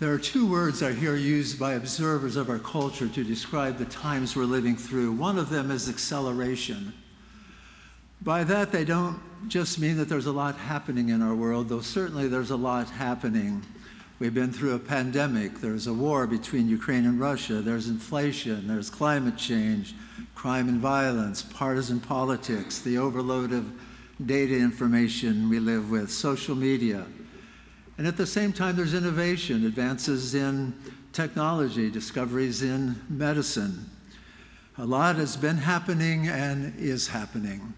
There are two words I hear used by observers of our culture to describe the times we're living through. One of them is acceleration. By that, they don't just mean that there's a lot happening in our world, though certainly there's a lot happening. We've been through a pandemic. There's a war between Ukraine and Russia. There's inflation. There's climate change, crime and violence, partisan politics, the overload of data information we live with, social media. And at the same time, there's innovation, advances in technology, discoveries in medicine. A lot has been happening and is happening.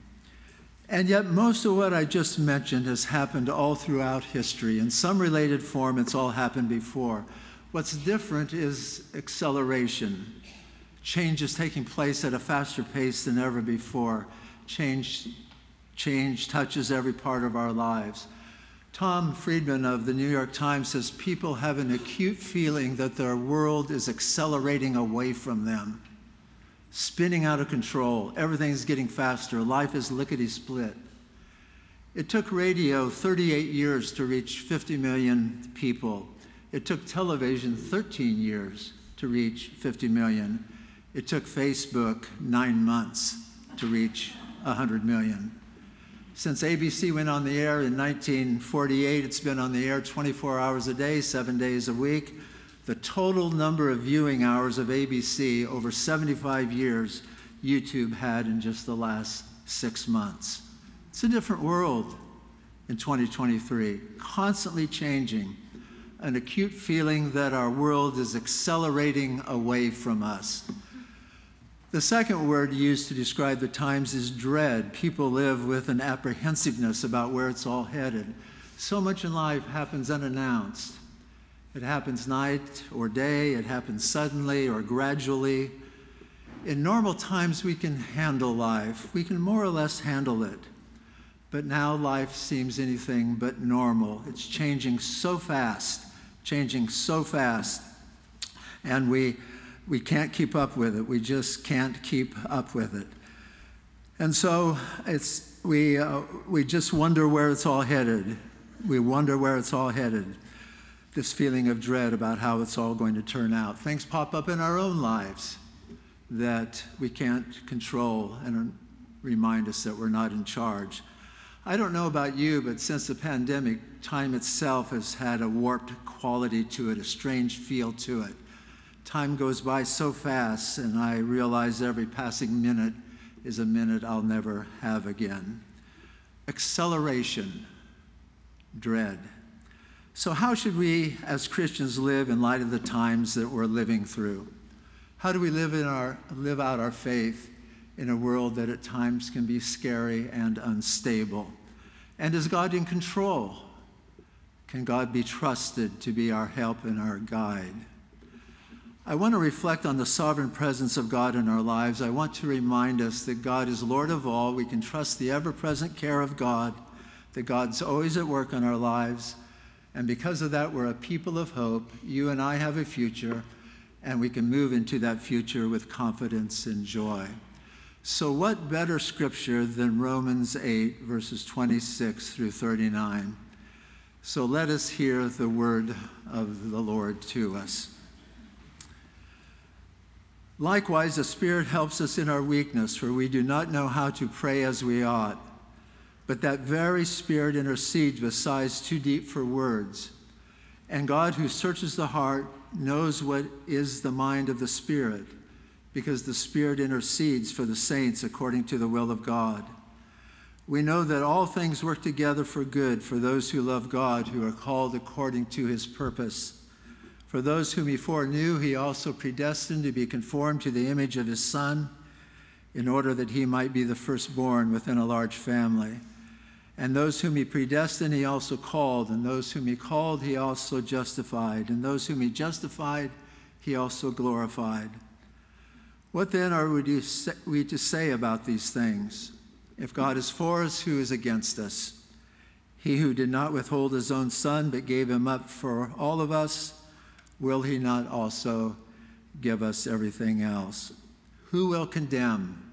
And yet most of what I just mentioned has happened all throughout history. In some related form, it's all happened before. What's different is acceleration. Change is taking place at a faster pace than ever before. Change touches every part of our lives. Tom Friedman of the New York Times says people have an acute feeling that their world is accelerating away from them, spinning out of control. Everything's getting faster. Life is lickety-split. It took radio 38 years to reach 50 million people. It took television 13 years to reach 50 million. It took Facebook 9 months to reach 100 million. Since ABC went on the air in 1948, it's been on the air 24 hours a day, 7 days a week. The total number of viewing hours of ABC over 75 years, YouTube had in just the last 6 months. It's a different world in 2023, constantly changing, an acute feeling that our world is accelerating away from us. The second word used to describe the times is dread. People live with an apprehensiveness about where it's all headed. So much in life happens unannounced. It happens night or day. It happens suddenly or gradually. In normal times, we can handle life. We can more or less handle it. But now life seems anything but normal. It's changing so fast. And we can't keep up with it. We just can't keep up with it. And so we just wonder where it's all headed. We wonder where it's all headed. This feeling of dread about how it's all going to turn out. Things pop up in our own lives that we can't control and remind us that we're not in charge. I don't know about you, but since the pandemic, time itself has had a warped quality to it, a strange feel to it. Time goes by so fast, and I realize every passing minute is a minute I'll never have again. Acceleration, dread. So how should we as Christians live in light of the times that we're living through? How do we live out our faith in a world that at times can be scary and unstable? And is God in control? Can God be trusted to be our help and our guide? I want to reflect on the sovereign presence of God in our lives. I want to remind us that God is Lord of all. We can trust the ever-present care of God, that God's always at work in our lives. And because of that, we're a people of hope. You and I have a future, and we can move into that future with confidence and joy. So what better scripture than Romans 8, verses 26 through 39? So let us hear the word of the Lord to us. Likewise, the Spirit helps us in our weakness, for we do not know how to pray as we ought. But that very Spirit intercedes with sighs too deep for words. And God, who searches the heart, knows what is the mind of the Spirit, because the Spirit intercedes for the saints according to the will of God. We know that all things work together for good for those who love God, who are called according to his purpose. For those whom he foreknew, he also predestined to be conformed to the image of his Son, in order that he might be the firstborn within a large family. And those whom he predestined, he also called. And those whom he called, he also justified. And those whom he justified, he also glorified. What then are we to say about these things? If God is for us, who is against us? He who did not withhold his own Son, but gave him up for all of us, will he not also give us everything else? Who will condemn?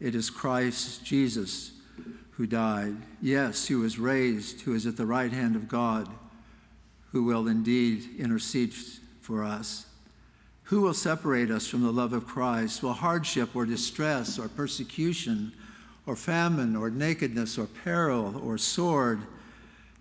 It is Christ Jesus who died. Yes, who was raised, who is at the right hand of God, who will indeed intercede for us. Who will separate us from the love of Christ? Will hardship or distress or persecution or famine or nakedness or peril or sword?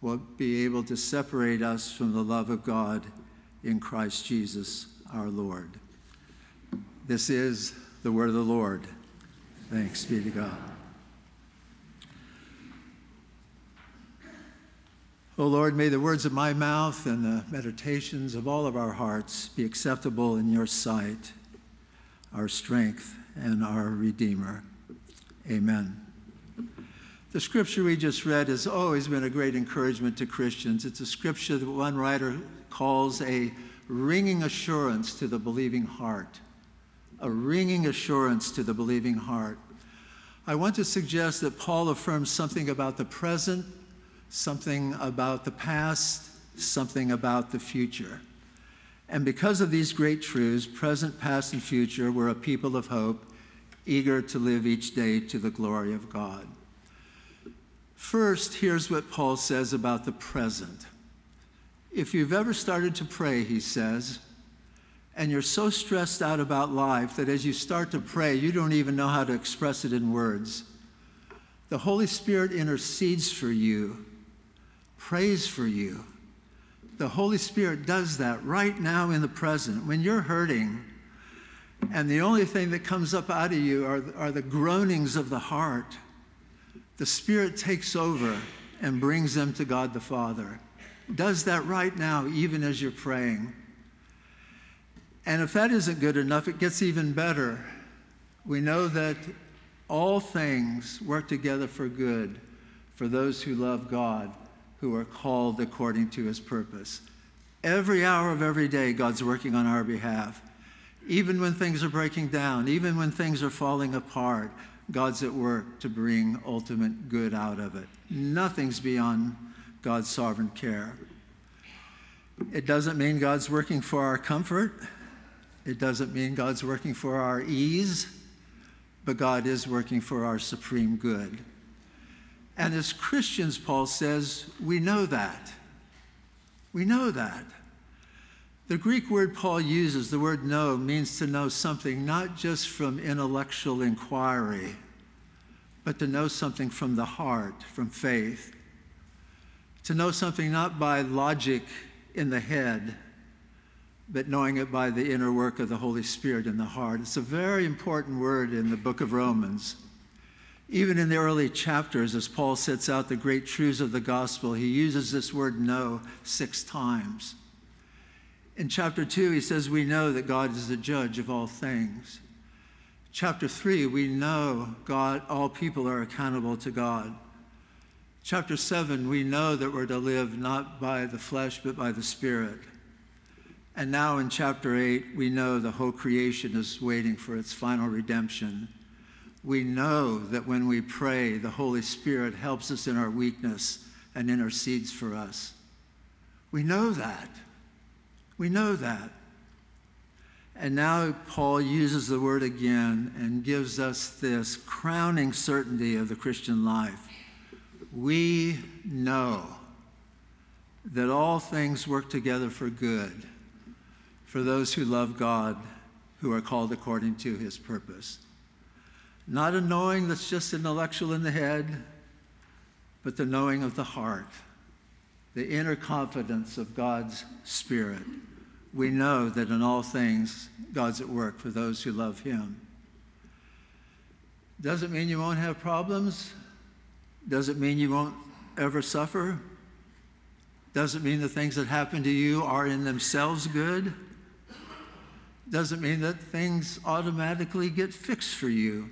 will be able to separate us from the love of God in Christ Jesus our Lord. This is the word of the Lord. Thanks be to God. O Lord, may the words of my mouth and the meditations of all of our hearts be acceptable in your sight, our strength and our Redeemer. Amen. The scripture we just read has always been a great encouragement to Christians. It's a scripture that one writer calls a ringing assurance to the believing heart. A ringing assurance to the believing heart. I want to suggest that Paul affirms something about the present, something about the past, something about the future. And because of these great truths, present, past, and future, we're a people of hope, eager to live each day to the glory of God. First, here's what Paul says about the present. If you've ever started to pray, he says, and you're so stressed out about life that as you start to pray, you don't even know how to express it in words, the Holy Spirit intercedes for you, prays for you. The Holy Spirit does that right now in the present. When you're hurting and the only thing that comes up out of you are the groanings of the heart, the Spirit takes over and brings them to God the Father. Does that right now, even as you're praying. And if that isn't good enough, it gets even better. We know that all things work together for good for those who love God, who are called according to his purpose. Every hour of every day, God's working on our behalf. Even when things are breaking down, even when things are falling apart, God's at work to bring ultimate good out of it. Nothing's beyond God's sovereign care. It doesn't mean God's working for our comfort. It doesn't mean God's working for our ease. But God is working for our supreme good. And as Christians, Paul says, we know that. We know that. The Greek word Paul uses, the word know, means to know something not just from intellectual inquiry, but to know something from the heart, from faith. To know something not by logic in the head, but knowing it by the inner work of the Holy Spirit in the heart. It's a very important word in the book of Romans. Even in the early chapters, as Paul sets out the great truths of the gospel, he uses this word know 6 times. In chapter 2, he says, we know that God is the judge of all things. Chapter 3, we know God, all people are accountable to God. Chapter 7, we know that we're to live not by the flesh, but by the Spirit. And now in chapter 8, we know the whole creation is waiting for its final redemption. We know that when we pray, the Holy Spirit helps us in our weakness and intercedes for us. We know that. We know that. And now Paul uses the word again and gives us this crowning certainty of the Christian life. We know that all things work together for good, for those who love God, who are called according to his purpose. Not a knowing that's just intellectual in the head, but the knowing of the heart, the inner confidence of God's Spirit. We know that in all things, God's at work for those who love him. Doesn't mean you won't have problems. Doesn't mean you won't ever suffer. Doesn't mean the things that happen to you are in themselves good. Doesn't mean that things automatically get fixed for you.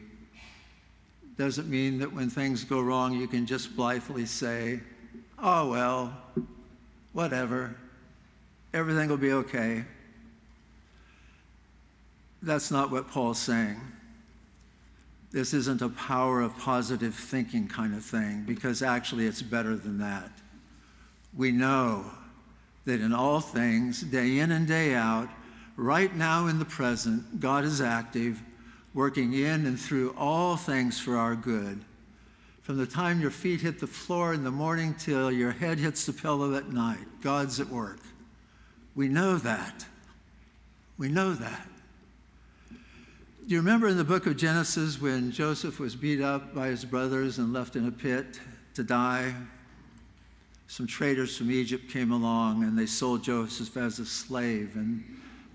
Doesn't mean that when things go wrong, you can just blithely say, oh, well, whatever. Everything will be okay. That's not what Paul's saying. This isn't a power of positive thinking kind of thing, because actually it's better than that. We know that in all things, day in and day out, right now in the present, God is active, working in and through all things for our good. From the time your feet hit the floor in the morning till your head hits the pillow at night, God's at work. We know that. We know that. Do you remember in the book of Genesis when Joseph was beat up by his brothers and left in a pit to die? Some traders from Egypt came along and they sold Joseph as a slave, and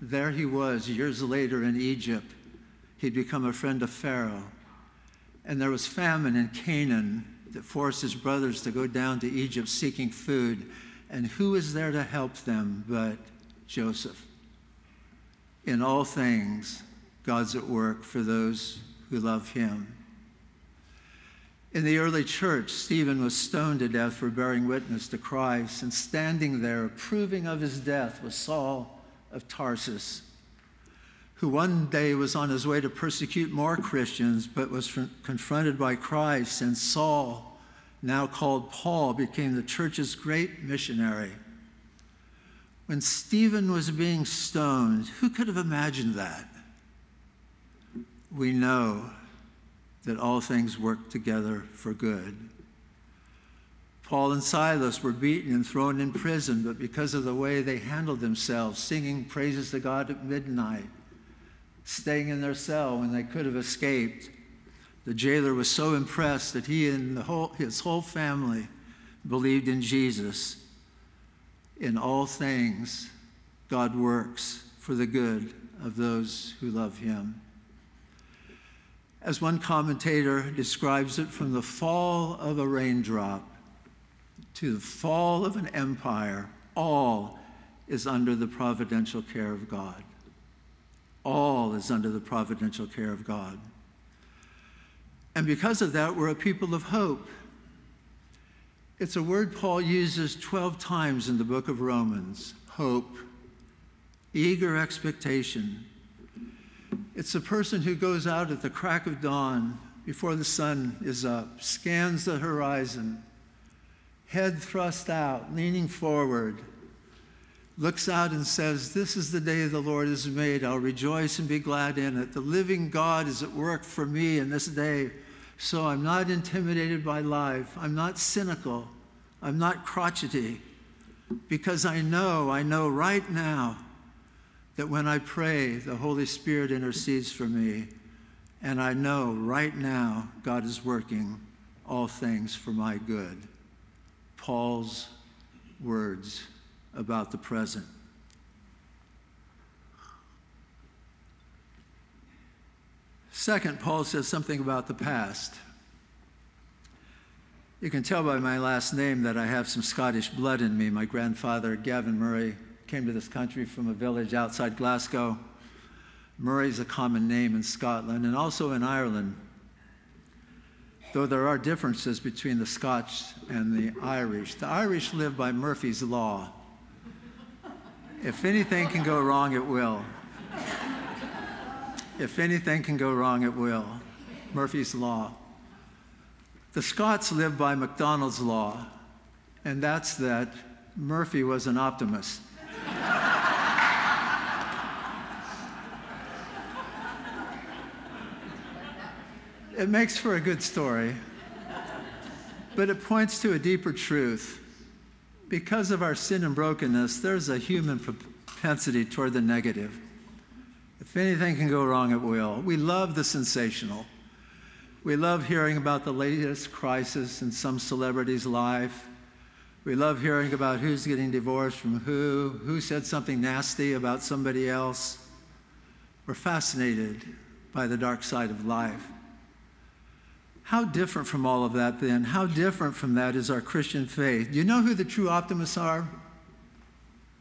there he was years later in Egypt. He'd become a friend of Pharaoh. And there was famine in Canaan that forced his brothers to go down to Egypt seeking food. And who is there to help them but Joseph? In all things, God's at work for those who love him. In the early church, Stephen was stoned to death for bearing witness to Christ, and standing there approving of his death was Saul of Tarsus, who one day was on his way to persecute more Christians, but was confronted by Christ, and Saul, now called Paul, became the church's great missionary. When Stephen was being stoned, who could have imagined that? We know that all things work together for good. Paul and Silas were beaten and thrown in prison, but because of the way they handled themselves, singing praises to God at midnight, staying in their cell when they could have escaped, the jailer was so impressed that he and his whole family believed in Jesus. In all things, God works for the good of those who love him. As one commentator describes it, from the fall of a raindrop to the fall of an empire, all is under the providential care of God. All is under the providential care of God. And because of that, we're a people of hope. It's a word Paul uses 12 times in the book of Romans, hope, eager expectation. It's the person who goes out at the crack of dawn before the sun is up, scans the horizon, head thrust out, leaning forward, looks out and says, "This is the day the Lord has made. I'll rejoice and be glad in it. The living God is at work for me in this day, so I'm not intimidated by life. I'm not cynical. I'm not crotchety, because I know right now that when I pray, the Holy Spirit intercedes for me. And I know right now God is working all things for my good." Paul's words about the present. Second, Paul says something about the past. You can tell by my last name that I have some Scottish blood in me. My grandfather, Gavin Murray, came to this country from a village outside Glasgow. Murray's a common name in Scotland and also in Ireland, though there are differences between the Scotch and the Irish. The Irish live by Murphy's Law. If anything can go wrong, it will. If anything can go wrong, it will. Murphy's Law. The Scots live by MacDonald's Law, and that's that Murphy was an optimist. It makes for a good story, but it points to a deeper truth. Because of our sin and brokenness, there's a human propensity toward the negative. If anything can go wrong, it will. We love the sensational. We love hearing about the latest crisis in some celebrity's life. We love hearing about who's getting divorced from who said something nasty about somebody else. We're fascinated by the dark side of life. How different from all of that, then? How different from that is our Christian faith? Do you know who the true optimists are?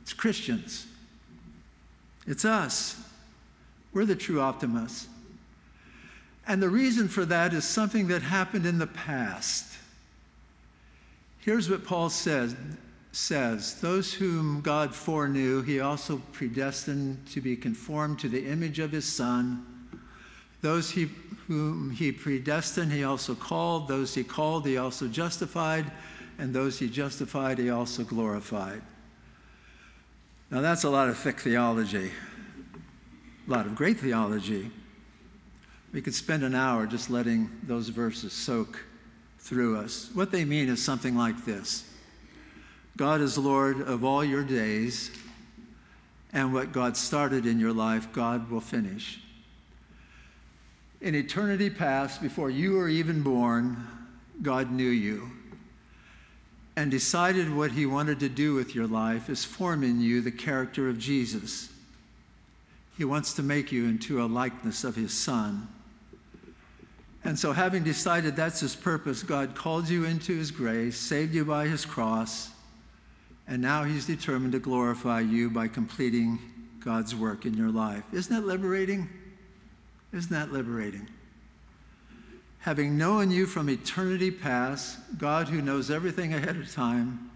It's Christians. It's us. We're the true optimists. And the reason for that is something that happened in the past. Here's what Paul says. says, "Those whom God foreknew, he also predestined to be conformed to the image of his Son. Those whom he predestined, he also called. Those he called, he also justified. And those he justified, he also glorified." Now that's a lot of thick theology, a lot of great theology. We could spend an hour just letting those verses soak through us. What they mean is something like this: God is Lord of all your days, and what God started in your life, God will finish. In eternity past, before you were even born, God knew you and decided what he wanted to do with your life is form in you the character of Jesus. He wants to make you into a likeness of his Son. And so having decided that's his purpose, God called you into his grace, saved you by his cross, and now he's determined to glorify you by completing God's work in your life. Isn't that liberating? Isn't that liberating? Having known you from eternity past, God, who knows everything ahead of time,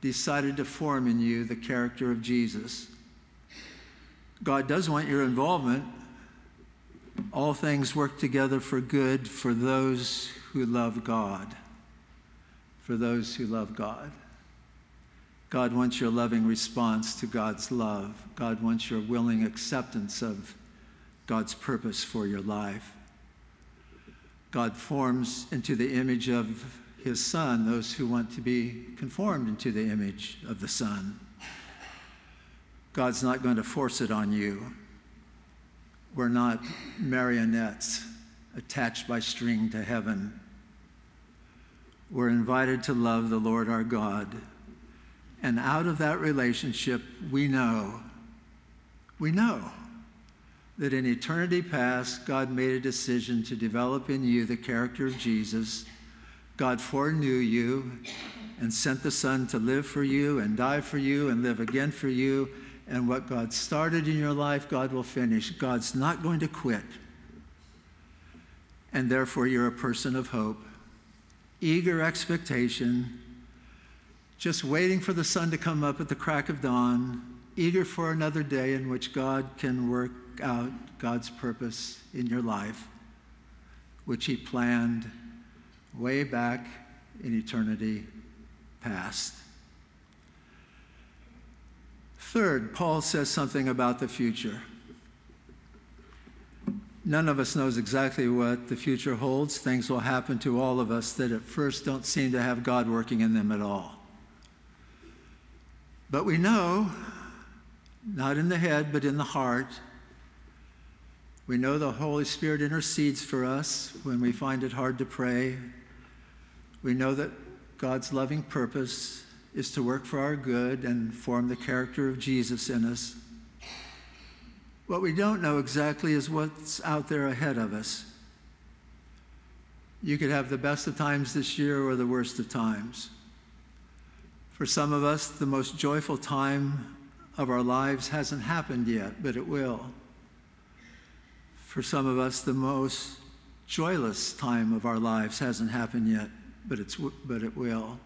decided to form in you the character of Jesus. God does want your involvement. All things work together for good for those who love God. For those who love God. God wants your loving response to God's love. God wants your willing acceptance of God's purpose for your life. God forms into the image of his Son those who want to be conformed into the image of the Son. God's not going to force it on you. We're not marionettes attached by string to heaven. We're invited to love the Lord our God. And out of that relationship, we know that in eternity past, God made a decision to develop in you the character of Jesus. God foreknew you and sent the Son to live for you and die for you and live again for you. And what God started in your life, God will finish. God's not going to quit. And therefore, you're a person of hope, eager expectation, just waiting for the sun to come up at the crack of dawn, eager for another day in which God can work out God's purpose in your life, which he planned way back in eternity past. Third, Paul says something about the future. None of us knows exactly what the future holds. Things will happen to all of us that at first don't seem to have God working in them at all. But we know, not in the head, but in the heart, we know the Holy Spirit intercedes for us when we find it hard to pray. We know that God's loving purpose is to work for our good and form the character of Jesus in us. What we don't know exactly is what's out there ahead of us. You could have the best of times this year or the worst of times. For some of us, the most joyful time of our lives hasn't happened yet, but it will. For some of us, the most joyless time of our lives hasn't happened yet, but it will.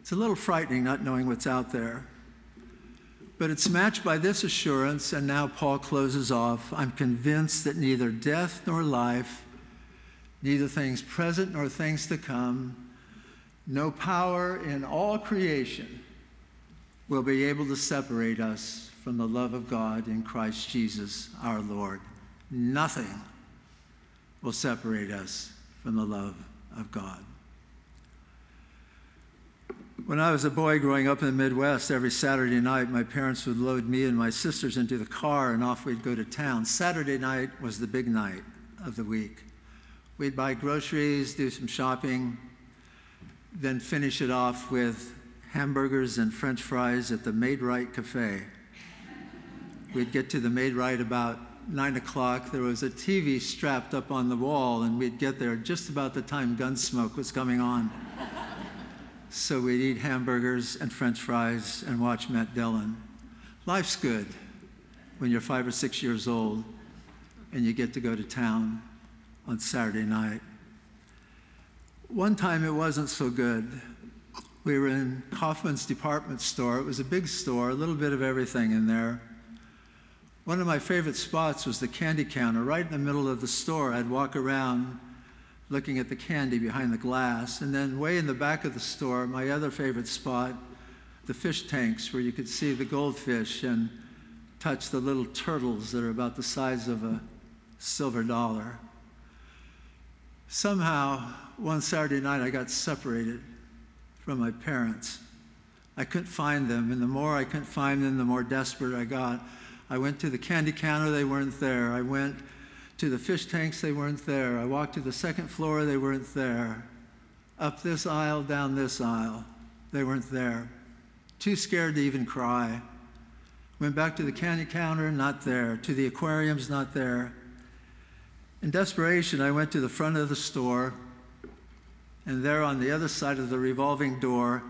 It's a little frightening not knowing what's out there. But it's matched by this assurance, and now Paul closes off, "I'm convinced that neither death nor life, neither things present nor things to come, no power in all creation will be able to separate us from the love of God in Christ Jesus our Lord." Nothing will separate us from the love of God. When I was a boy growing up in the Midwest, every Saturday night, my parents would load me and my sisters into the car, and off we'd go to town. Saturday night was the big night of the week. We'd buy groceries, do some shopping, then finish it off with hamburgers and French fries at the Maidrite Cafe. We'd get to the Maidrite about 9 o'clock. There was a TV strapped up on the wall, and we'd get there just about the time Gunsmoke was coming on. So we'd eat hamburgers and French fries and watch Matt Dillon. Life's good when you're 5 or 6 years old and you get to go to town on Saturday night. One time it wasn't so good. We were in Kaufman's department store. It was a big store, a little bit of everything in there. One of my favorite spots was the candy counter, right in the middle of the store. I'd walk around looking at the candy behind the glass. And then way in the back of the store, my other favorite spot, the fish tanks, where you could see the goldfish and touch the little turtles that are about the size of a silver dollar. Somehow, one Saturday night, I got separated from my parents. I couldn't find them, and the more I couldn't find them, the more desperate I got. I went to the candy counter, they weren't there. I went to the fish tanks, they weren't there. I walked to the second floor, they weren't there. Up this aisle, down this aisle, they weren't there. Too scared to even cry. Went back to the candy counter, not there. To the aquariums, not there. In desperation, I went to the front of the store, and there on the other side of the revolving door,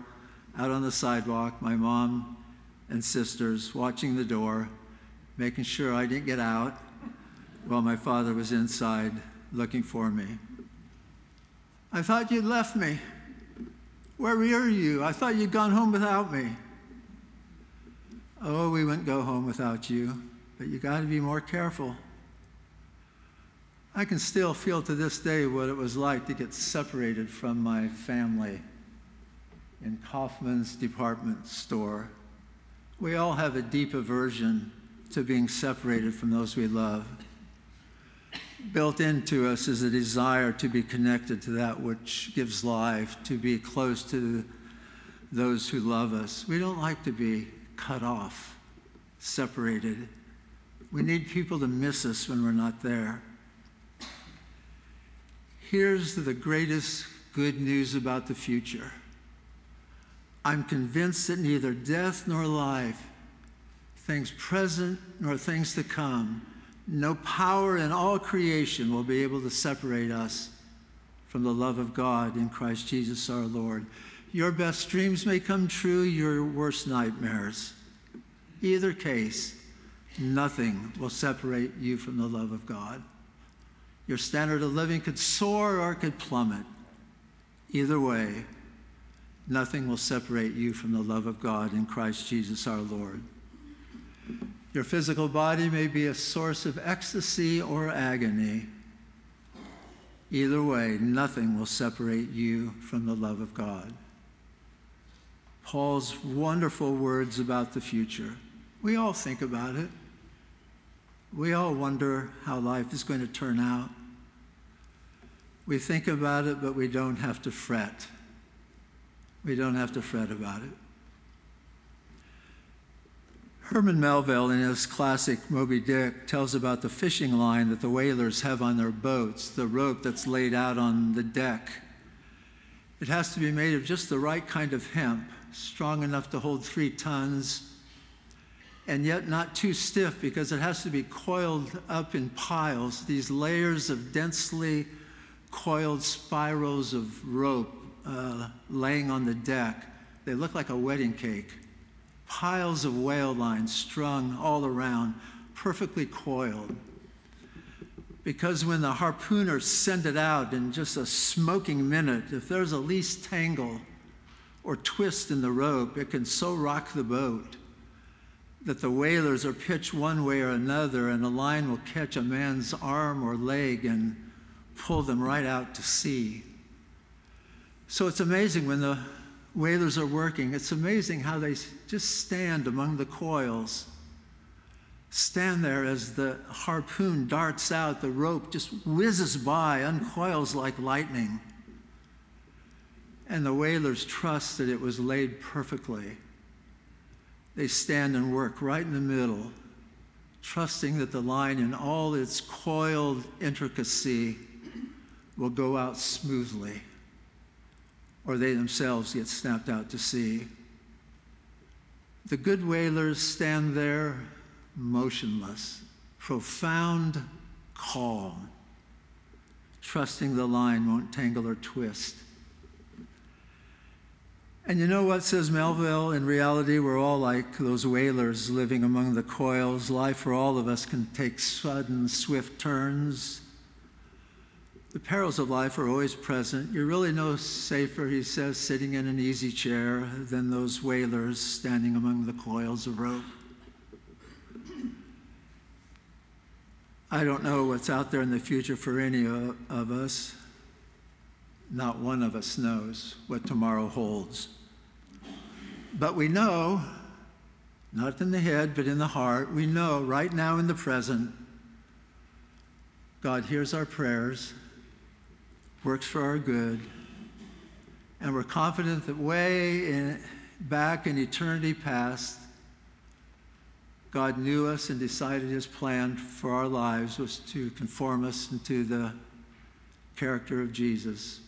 out on the sidewalk, my mom and sisters watching the door, making sure I didn't get out, while my father was inside looking for me. "I thought you'd left me. Where were you? I thought you'd gone home without me." "Oh, we wouldn't go home without you, but you got to be more careful." I can still feel to this day what it was like to get separated from my family in Kaufman's department store. We all have a deep aversion to being separated from those we love. Built into us is a desire to be connected to that which gives life, to be close to those who love us. We don't like to be cut off, separated. We need people to miss us when we're not there. Here's the greatest good news about the future. I'm convinced that neither death nor life, things present nor things to come, no power in all creation will be able to separate us from the love of God in Christ Jesus our Lord. Your best dreams may come true, your worst nightmares. Either case, nothing will separate you from the love of God. Your standard of living could soar or could plummet. Either way, nothing will separate you from the love of God in Christ Jesus our Lord. Your physical body may be a source of ecstasy or agony. Either way, nothing will separate you from the love of God. Paul's wonderful words about the future. We all think about it. We all wonder how life is going to turn out. We think about it, but we don't have to fret. We don't have to fret about it. Herman Melville, in his classic Moby Dick, tells about the fishing line that the whalers have on their boats, the rope that's laid out on the deck. It has to be made of just the right kind of hemp, strong enough to hold 3 tons, and yet not too stiff, because it has to be coiled up in piles, these layers of densely coiled spirals of rope laying on the deck. They look like a wedding cake. Piles of whale lines strung all around, perfectly coiled. Because when the harpooners send it out in just a smoking minute, if there's the least tangle or twist in the rope, it can so rock the boat that the whalers are pitched one way or another, and the line will catch a man's arm or leg and pull them right out to sea. So it's amazing when the whalers are working, it's amazing how they just stand among the coils, stand there as the harpoon darts out, the rope just whizzes by, uncoils like lightning. And the whalers trust that it was laid perfectly. They stand and work right in the middle, trusting that the line in all its coiled intricacy will go out smoothly, or they themselves get snapped out to sea. The good whalers stand there motionless, profound calm, trusting the line won't tangle or twist. And you know what, says Melville, in reality, we're all like those whalers living among the coils. Life for all of us can take sudden, swift turns. The perils of life are always present. You're really no safer, he says, sitting in an easy chair than those whalers standing among the coils of rope. I don't know what's out there in the future for any of us. Not one of us knows what tomorrow holds. But we know, not in the head, but in the heart, we know right now in the present, God hears our prayers, works for our good, and we're confident that back in eternity past, God knew us and decided his plan for our lives was to conform us into the character of Jesus.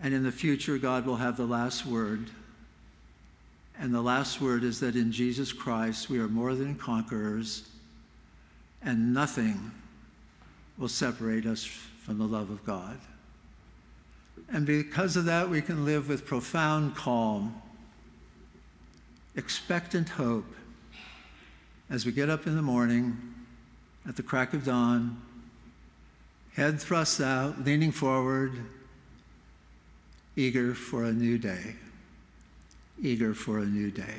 And in the future, God will have the last word. And the last word is that in Jesus Christ, we are more than conquerors, and nothing will separate us from the love of God. And because of that, we can live with profound calm, expectant hope, as we get up in the morning at the crack of dawn, head thrust out, leaning forward, eager for a new day, eager for a new day.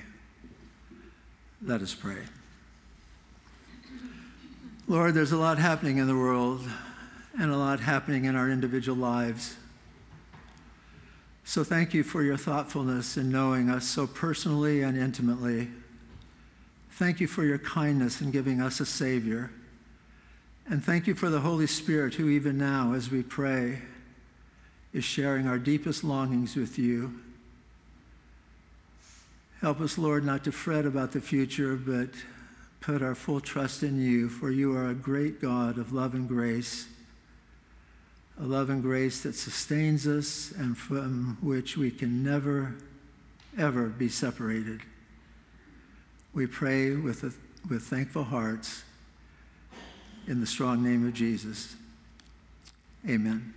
Let us pray. Lord, there's a lot happening in the world, and a lot happening in our individual lives. So thank you for your thoughtfulness in knowing us so personally and intimately. Thank you for your kindness in giving us a Savior. And thank you for the Holy Spirit, who even now, as we pray, is sharing our deepest longings with you. Help us, Lord, not to fret about the future, but put our full trust in you, for you are a great God of love and grace, a love and grace that sustains us and from which we can never, ever be separated. We pray with thankful hearts in the strong name of Jesus. Amen.